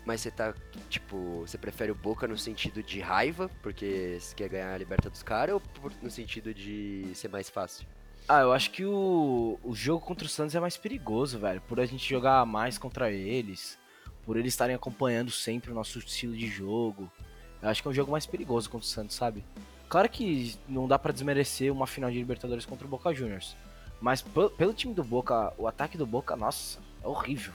Mas você tá, tipo, você prefere o Boca no sentido de raiva, porque você quer ganhar a liberta dos caras, ou no sentido de ser mais fácil? Ah, eu acho que o, o jogo contra o Santos é mais perigoso, velho, por a gente jogar mais contra eles, por eles estarem acompanhando sempre o nosso estilo de jogo. Eu acho que é um jogo mais perigoso contra o Santos, sabe? Claro que não dá pra desmerecer uma final de Libertadores contra o Boca Juniors, mas p- pelo time do Boca, o ataque do Boca, nossa, é horrível.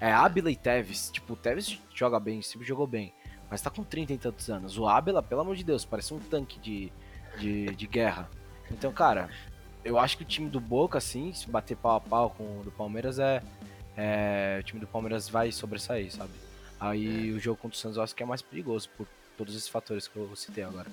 É Ábila e Tevez, tipo, o Tevez joga bem, sempre jogou bem, mas tá com trinta e tantos anos. O Ábila, pelo amor de Deus, parece um tanque de, de, de guerra. Então, cara, eu acho que o time do Boca, assim, se bater pau a pau com o do Palmeiras, é, é o time do Palmeiras vai sobressair, sabe? Aí é. o jogo contra o Santos eu acho que é mais perigoso, por todos esses fatores que eu citei agora.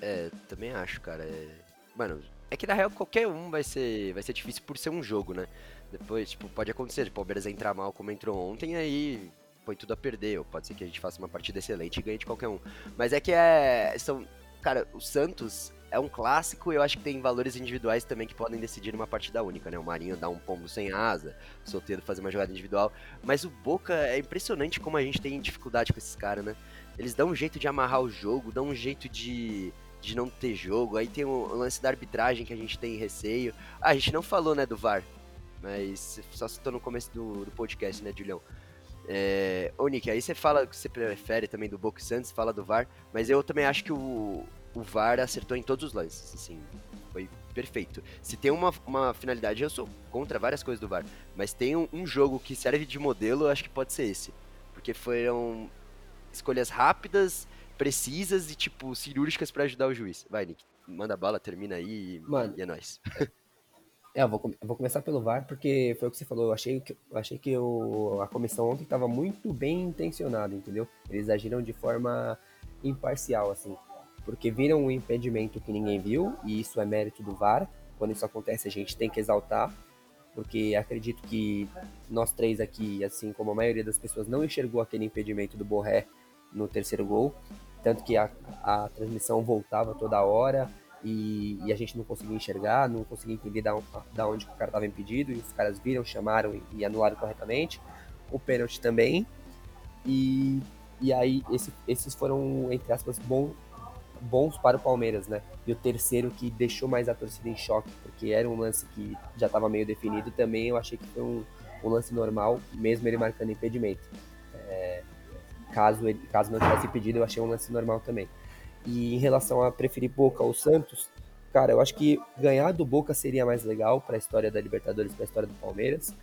É, também acho, cara. É... Mano, é que na real qualquer um vai ser, vai ser difícil por ser um jogo, né? Depois, tipo, pode acontecer, o Palmeiras entrar mal como entrou ontem, aí põe tudo a perder, ou pode ser que a gente faça uma partida excelente e ganhe de qualquer um. Mas é que é... São, cara, o Santos é um clássico e eu acho que tem valores individuais também que podem decidir uma partida única, né? O Marinho dá um pombo sem asa, o Soteldo fazer uma jogada individual, mas o Boca é impressionante como a gente tem dificuldade com esses caras, né? Eles dão um jeito de amarrar o jogo, dão um jeito de... de não ter jogo, aí tem o lance da arbitragem que a gente tem receio. Ah, a gente não falou, né, do V A R, mas só citou no começo do, do podcast, né, Julião? É... Ô, Nick, aí você fala que você prefere também do Boca Santos, fala do V A R, mas eu também acho que o, o V A R acertou em todos os lances, assim, foi perfeito. Se tem uma, uma finalidade, eu sou contra várias coisas do V A R, mas tem um, um jogo que serve de modelo, eu acho que pode ser esse, porque foram escolhas rápidas, precisas e, tipo, cirúrgicas pra ajudar o juiz. Vai, Nick, manda bala, termina aí. Mano, e é nóis. É, eu vou, eu vou começar pelo V A R, porque foi o que você falou. Eu achei que, eu achei que eu, a comissão ontem estava muito bem intencionada, entendeu? Eles agiram de forma imparcial, assim, porque viram um impedimento que ninguém viu, e isso é mérito do V A R. Quando isso acontece, a gente tem que exaltar, porque acredito que nós três aqui, assim como a maioria das pessoas, não enxergou aquele impedimento do Borré no terceiro gol, tanto que a, a transmissão voltava toda hora e, e a gente não conseguia enxergar, não conseguia entender da, da onde o cara estava impedido, e os caras viram, chamaram e, e anularam corretamente. O pênalti também, e, e aí esse, esses foram, entre aspas, bom, bons para o Palmeiras, né? E o terceiro, que deixou mais a torcida em choque, porque era um lance que já estava meio definido também. Eu achei que foi um, um lance normal, mesmo ele marcando impedimento. É... Caso, ele, caso não tivesse pedido, eu achei um lance normal também. E em relação a preferir Boca ou Santos, cara, eu acho que ganhar do Boca seria mais legal para a história da Libertadores, para a história do Palmeiras,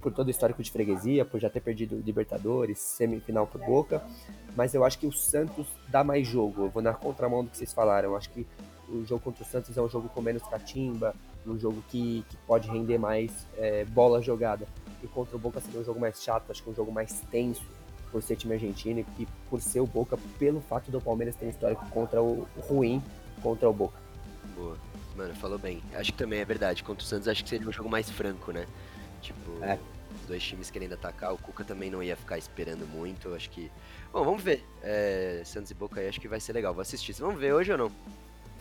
por todo o histórico de freguesia, por já ter perdido Libertadores, semifinal por Boca. Mas eu acho que o Santos dá mais jogo. Eu vou na contramão do que vocês falaram. Eu acho que o jogo contra o Santos é um jogo com menos catimba, um jogo que, que pode render mais é, bola jogada. E contra o Boca seria um jogo mais chato, acho que um jogo mais tenso, por ser time argentino e por ser o Boca, pelo fato do Palmeiras ter histórico contra o ruim, contra o Boca. Boa. Mano, falou bem. Acho que também é verdade. Contra o Santos, acho que seria um jogo mais franco, né? Tipo, é. os dois times querendo atacar. O Cuca também não ia ficar esperando muito. Acho que... Bom, vamos ver. É... Santos e Boca aí, acho que vai ser legal. Vou assistir. Vocês vão ver hoje ou não?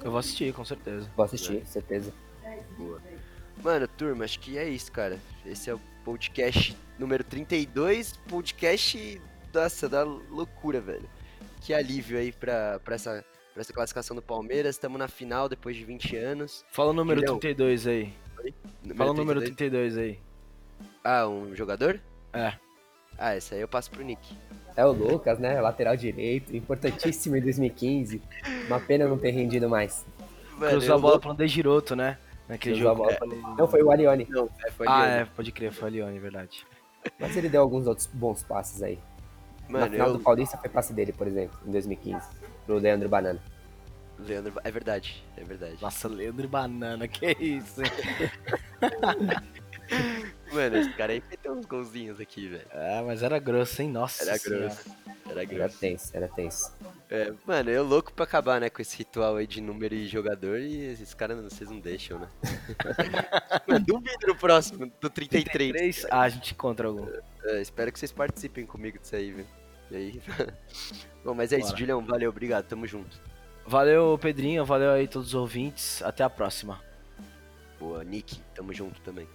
Eu vou assistir, com certeza. Vou assistir, é. certeza. Boa. Mano, turma, acho que é isso, cara. Esse é o podcast número trinta e dois. Podcast... Nossa, da loucura, velho. Que alívio aí pra, pra, essa, pra essa classificação do Palmeiras. Estamos na final depois de vinte anos. Fala o número Julião. trinta e dois aí. Oi? Número Fala o número trinta e dois aí. Ah, um jogador? É. Ah, essa aí eu passo pro Nick. É o Lucas, né? Lateral direito, importantíssimo em dois mil e quinze. Uma pena não ter rendido mais. Mano, cruzou a bola vou... pra um De Giroto, né? Naquele cruzou jogo. A bola é. pra... Não, foi o Allione. Não, é, foi o Allione. Ah, é, pode crer, foi o Allione, verdade. Mas ele deu alguns outros bons passes aí. Mano, na final eu... do Paulista foi passe dele, por exemplo, em dois mil e quinze, pro Leandro Banana. Leandro, é verdade, é verdade. Nossa, Leandro Banana, que isso? Mano, esse cara aí meteu uns golzinhos aqui, velho. Ah, mas era grosso, hein? Nossa Era senhora. grosso, era grosso. Era tenso, era tenso. É, mano, eu louco pra acabar, né, com esse ritual aí de número e jogador, e esses caras, vocês não deixam, né? Mano, duvido no próximo, do trinta e três. trinta e três? Ah, a gente encontra algum. É, espero que vocês participem comigo disso aí, velho. E aí? Bom, mas é Bora. isso, Julião, valeu, obrigado, tamo junto. Valeu, Pedrinho, valeu aí todos os ouvintes, até a próxima. Boa, Nick, tamo junto também.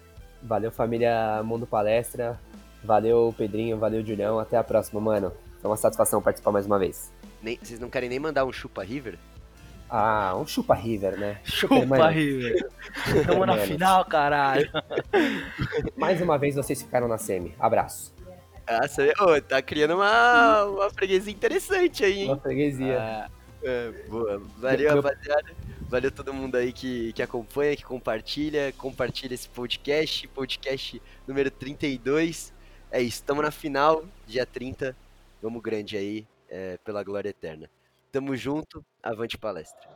Valeu, família Mundo Palestra. Valeu, Pedrinho. Valeu, Julião. Até a próxima, mano. Foi uma satisfação participar mais uma vez. Nem, vocês não querem nem mandar um chupa River? Ah, um chupa River, né? Chupa, chupa River. Tamo na final, caralho. Mais uma vez vocês ficaram na semi. Abraço. Ah, você... oh, tá criando uma, uma freguesia interessante aí, hein? Uma freguesia. Ah, é, boa. Valeu, eu, eu... rapaziada. Valeu todo mundo aí que, que acompanha, que compartilha, compartilha esse podcast, podcast número trinta e dois. É isso, tamo na final, dia trinta, vamos grande aí, é, pela glória eterna. Tamo junto, avante palestra.